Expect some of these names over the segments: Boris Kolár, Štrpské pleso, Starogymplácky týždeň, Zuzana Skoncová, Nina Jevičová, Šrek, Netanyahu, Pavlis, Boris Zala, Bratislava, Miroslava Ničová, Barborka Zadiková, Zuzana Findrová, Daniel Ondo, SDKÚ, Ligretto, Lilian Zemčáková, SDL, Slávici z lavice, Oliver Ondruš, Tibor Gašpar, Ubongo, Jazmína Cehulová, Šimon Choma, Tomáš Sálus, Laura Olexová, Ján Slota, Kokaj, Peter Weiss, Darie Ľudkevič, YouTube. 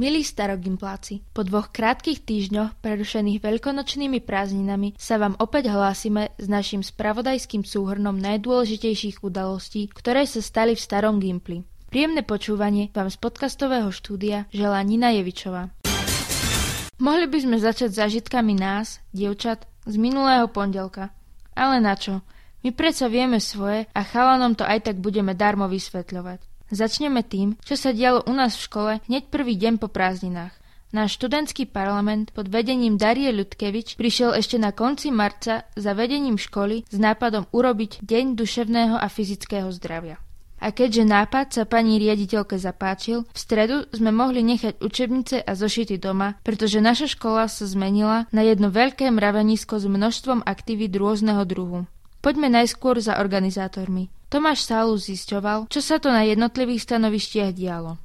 Milí starogympláci, po dvoch krátkych týždňoch prerušených veľkonočnými prázdninami sa vám opäť hlásime s našim spravodajským súhrnom najdôležitejších udalostí, ktoré sa stali v starom Gimpli. Príjemné počúvanie vám z podcastového štúdia želá Nina Jevičová. Mohli by sme začať zážitkami nás, dievčat, z minulého pondelka. Ale na čo? My predsa vieme svoje a chalanom to aj tak budeme darmo vysvetľovať. Začneme tým, čo sa dialo u nás v škole hneď prvý deň po prázdninách. Náš študentský parlament pod vedením Darie Ľudkevič prišiel ešte na konci marca za vedením školy s nápadom urobiť Deň duševného a fyzického zdravia. A keďže nápad sa pani riaditeľke zapáčil, v stredu sme mohli nechať učebnice a zošity doma, pretože naša škola sa zmenila na jedno veľké mravenisko s množstvom aktivít rôzneho druhu. Poďme najskôr za organizátormi. Tomáš Sálus zisťoval, čo sa to na jednotlivých stanovištiach dialo.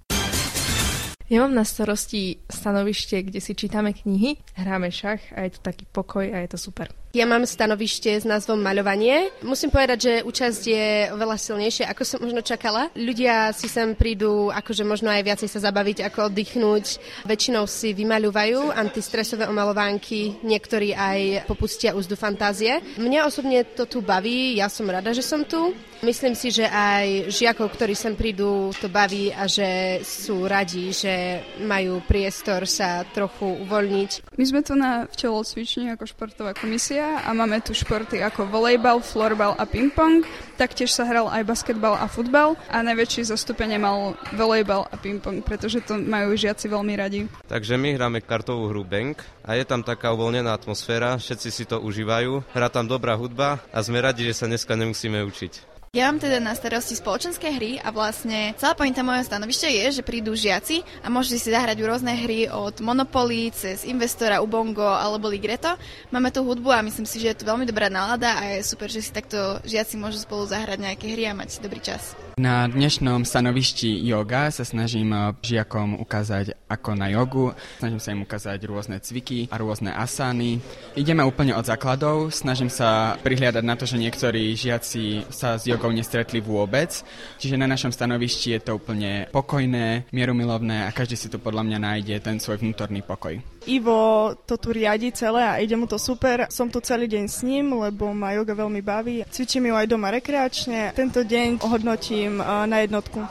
Ja mám na starosti stanovište, kde si čítame knihy, hráme šach a je to taký pokoj a je to super. Ja mám stanovište s názvom Maľovanie. Musím povedať, že účasť je oveľa silnejšia, ako som možno čakala. Ľudia si sem prídu, akože možno aj viacej sa zabaviť, ako oddychnúť. Väčšinou si vymaľujú antistresové omalovánky, niektorí aj popustia úzdu fantázie. Mňa osobne to tu baví, ja som rada, že som tu. Myslím si, že aj žiakov, ktorí sem prídu, to baví a že sú radi, že majú priestor sa trochu uvoľniť. My sme tu na vtelocvični ako športová komisia a máme tu športy ako volejbal, florbal a pingpong. Taktiež sa hral aj basketbal a futbal a najväčšie zastúpenie mal volejbal a pingpong, pretože to majú žiaci veľmi radi. Takže my hráme kartovú hru Bank a je tam taká uvoľnená atmosféra, všetci si to užívajú, hrá tam dobrá hudba a sme radi, že sa dneska nemusíme učiť. Ja mám teda na starosti spoločenské hry a vlastne celá pointa mojho stanovišťa je, že prídu žiaci a môžete si zahrať rôzne hry od Monopoly cez Investora, Ubongo alebo Ligretto. Máme tu hudbu a myslím si, že je tu veľmi dobrá nálada a je super, že si takto žiaci môžu spolu zahrať nejaké hry a mať dobrý čas. Na dnešnom stanovišti yoga sa snažím žiakom ukázať ako na jogu. Snažím sa im ukázať rôzne cviky a rôzne asány. Ideme úplne od základov. Snažím sa prihliadať na to, že niektorí žiaci sa s jogou nestretli vôbec. Čiže na našom stanovišti je to úplne pokojné, mierumilovné a každý si tu podľa mňa nájde ten svoj vnútorný pokoj. Ivo to tu riadi celé a ide mu to super. Som tu celý deň s ním, lebo ma joga veľmi baví. Cvičím ju aj doma rekreačne. Tento deň ohodnotím na jednotku.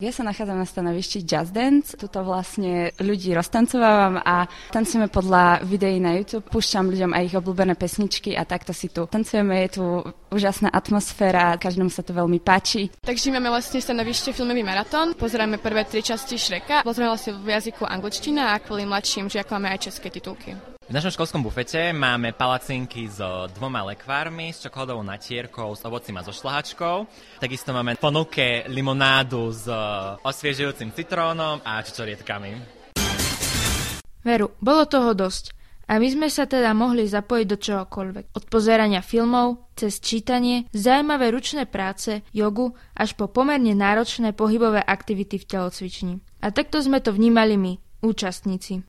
Ja sa nachádzam na stanovišti Just Dance. Tuto vlastne ľudí roztancovávam a tancujeme podľa videí na YouTube. Púšťam ľuďom aj ich obľúbené pesničky a takto si tu tancujeme. Je tu úžasná atmosféra, každému sa to veľmi páči. Takže máme vlastne stanovište filmový maratón. Pozeráme prvé 3 časti Šreka. Pozrieme vlastne v jazyku angličtina a kvôli mladším žiakom máme aj české titulky. V našom školskom bufete máme palacinky s 2 lekvármi, s čokoládovou natierkou, s ovocím a so šlahačkou. Takisto máme v ponuke limonádu s osviežujúcim citrónom a čičorietkami. Veru, bolo toho dosť. A my sme sa teda mohli zapojiť do čohokoľvek. Od pozerania filmov, cez čítanie, zaujímavé ručné práce, jogu, až po pomerne náročné pohybové aktivity v telocvični. A takto sme to vnímali my, účastníci.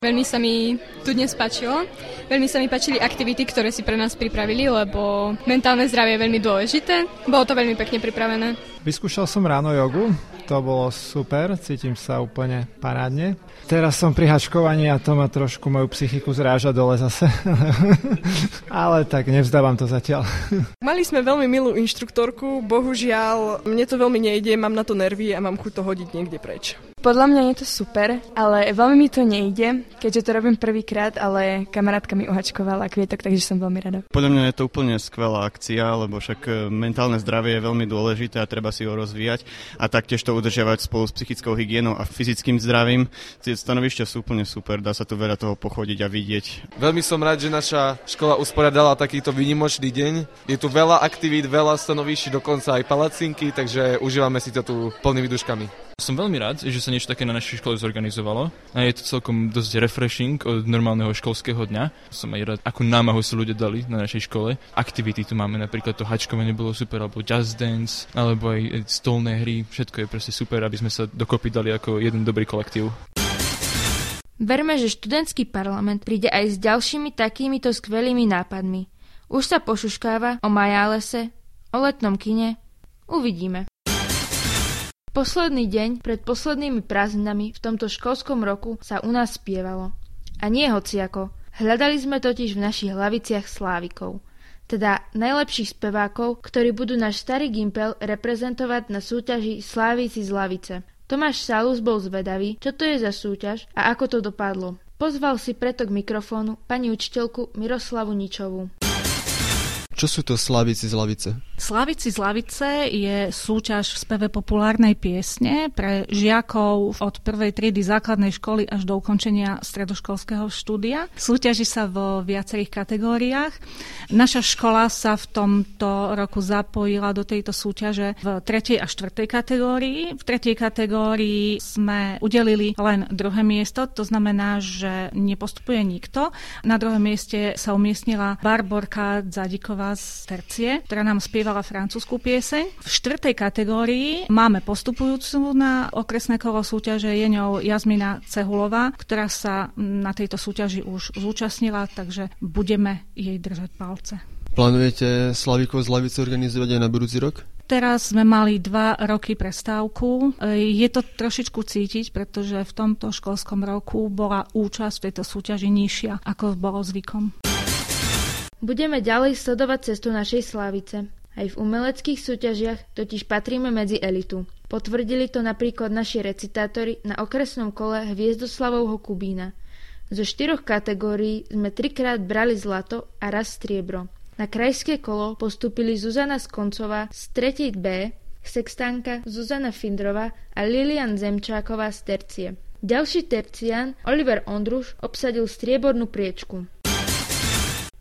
Veľmi sa mi tu dnes páčilo. Veľmi sa mi páčili aktivity, ktoré si pre nás pripravili, lebo mentálne zdravie je veľmi dôležité. Bolo to veľmi pekne pripravené. Vyskúšal som ráno jogu. To bolo super. Cítim sa úplne parádne. Teraz som pri hačkovaní a to ma trošku moju psychiku zráža dole zase. Ale tak nevzdávam to zatiaľ. Mali sme veľmi milú inštruktorku. Bohužiaľ, mne to veľmi nejde. Mám na to nervy a mám chuť to hodiť niekde preč. Podľa mňa je to super, ale veľmi mi to nejde, keďže to robím prvýkrát, ale kamarátka mi uhačkovala kvietok, takže som veľmi rada. Podľa mňa je to úplne skvelá akcia, lebo však mentálne zdravie je veľmi dôležité a treba si ho rozvíjať a taktiež to udržiavať spolu s psychickou hygienou a fyzickým zdravím. Tie stanovišťa sú úplne super, dá sa tu veľa toho pochodiť a vidieť. Veľmi som rád, že naša škola usporiadala takýto výnimočný deň. Je tu veľa aktivít, veľa stanovišť, dokonca aj palacinky, takže užívame si to tu plnými duškami. Som veľmi rád, že sa niečo také na našej škole zorganizovalo a je to celkom dosť refreshing od normálneho školského dňa. Som aj rád, akú námahu si ľudia dali na našej škole. Aktivity tu máme, napríklad to hačkovanie bolo super, alebo Just Dance, alebo aj stolné hry. Všetko je proste super, aby sme sa dokopy dali ako jeden dobrý kolektív. Verme, že študentský parlament príde aj s ďalšími takýmito skvelými nápadmi. Už sa pošuškáva o Majálese, o letnom kine. Uvidíme. Posledný deň pred poslednými prázdninami v tomto školskom roku sa u nás spievalo. A nie hociako. Hľadali sme totiž v našich hlaviciach slávikov, teda najlepších spevákov, ktorí budú náš starý gimpel reprezentovať na súťaži Slávici z lavice. Tomáš Sálus bol zvedavý, čo to je za súťaž a ako to dopadlo. Pozval si preto k mikrofónu pani učiteľku Miroslavu Ničovú. Čo sú to Slávici z lavice? Slávici z lavice je súťaž v speve populárnej piesne pre žiakov od prvej triedy základnej školy až do ukončenia stredoškolského štúdia. Súťaží sa vo viacerých kategóriách. Naša škola sa v tomto roku zapojila do tejto súťaže v 3. a 4. kategórii. V 3. kategórii sme udelili len 2. miesto, to znamená, že nepostupuje nikto. Na 2. mieste sa umiestnila Barborka Zadiková z Tercie, ktorá nám spievala francúzsku pieseň. V 4. kategórii máme postupujúcu na okresné kolo súťaže, je ňou Jazmína Cehulová, ktorá sa na tejto súťaži už zúčastnila, takže budeme jej držať palce. Plánujete Slavíkov z lavice organizovať aj na budúci rok? Teraz sme mali 2 roky prestávku. Je to trošičku cítiť, pretože v tomto školskom roku bola účasť v tejto súťaži nižšia, ako bolo zvykom. Budeme ďalej sledovať cestu našej Slávice. Aj v umeleckých súťažiach totiž patríme medzi elitu. Potvrdili to napríklad naši recitátori na okresnom kole Hviezdoslavovho Kubína. Zo 4 kategórií sme 3-krát brali zlato a raz striebro. Na krajské kolo postúpili Zuzana Skoncová z 3. B, sextánka Zuzana Findrová a Lilian Zemčáková z Tercie. Ďalší tercián Oliver Ondruš obsadil striebornú priečku.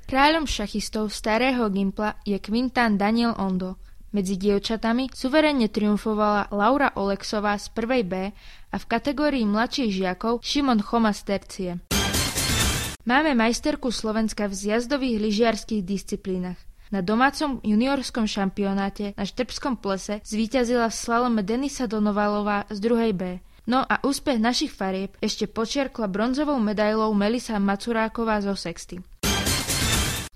Kráľom šachistov starého gimpla je kvintán Daniel Ondo. Medzi dievčatami suverenne triumfovala Laura Olexová z 1. B a v kategórii mladších žiakov Šimon Choma z Tercie. Máme majsterku Slovenska v zjazdových lyžiarskych disciplínach. Na domácom juniorskom šampionáte na Štrpskom plese zvíťazila v slalome Denisa Donovalova z 2. B. No a úspech našich farieb ešte počiarkla bronzovou medailou Melisa Macuráková zo sexty.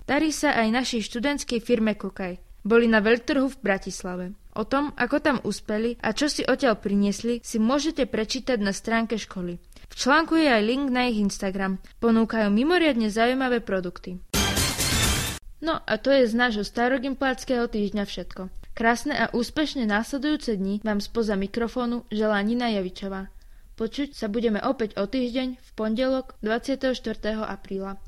Darí sa aj našej študentskej firme Kokaj. Boli na veľtrhu v Bratislave. O tom, ako tam uspeli a čo si odtiaľ priniesli, si môžete prečítať na stránke školy. V článku je aj link na ich Instagram. Ponúkajú mimoriadne zaujímavé produkty. No a to je z nášho starogympláckého týždňa všetko. Krásne a úspešne následujúce dni vám spoza mikrofónu želá Nina Jevičová. Počuť sa budeme opäť o týždeň v pondelok 24. apríla.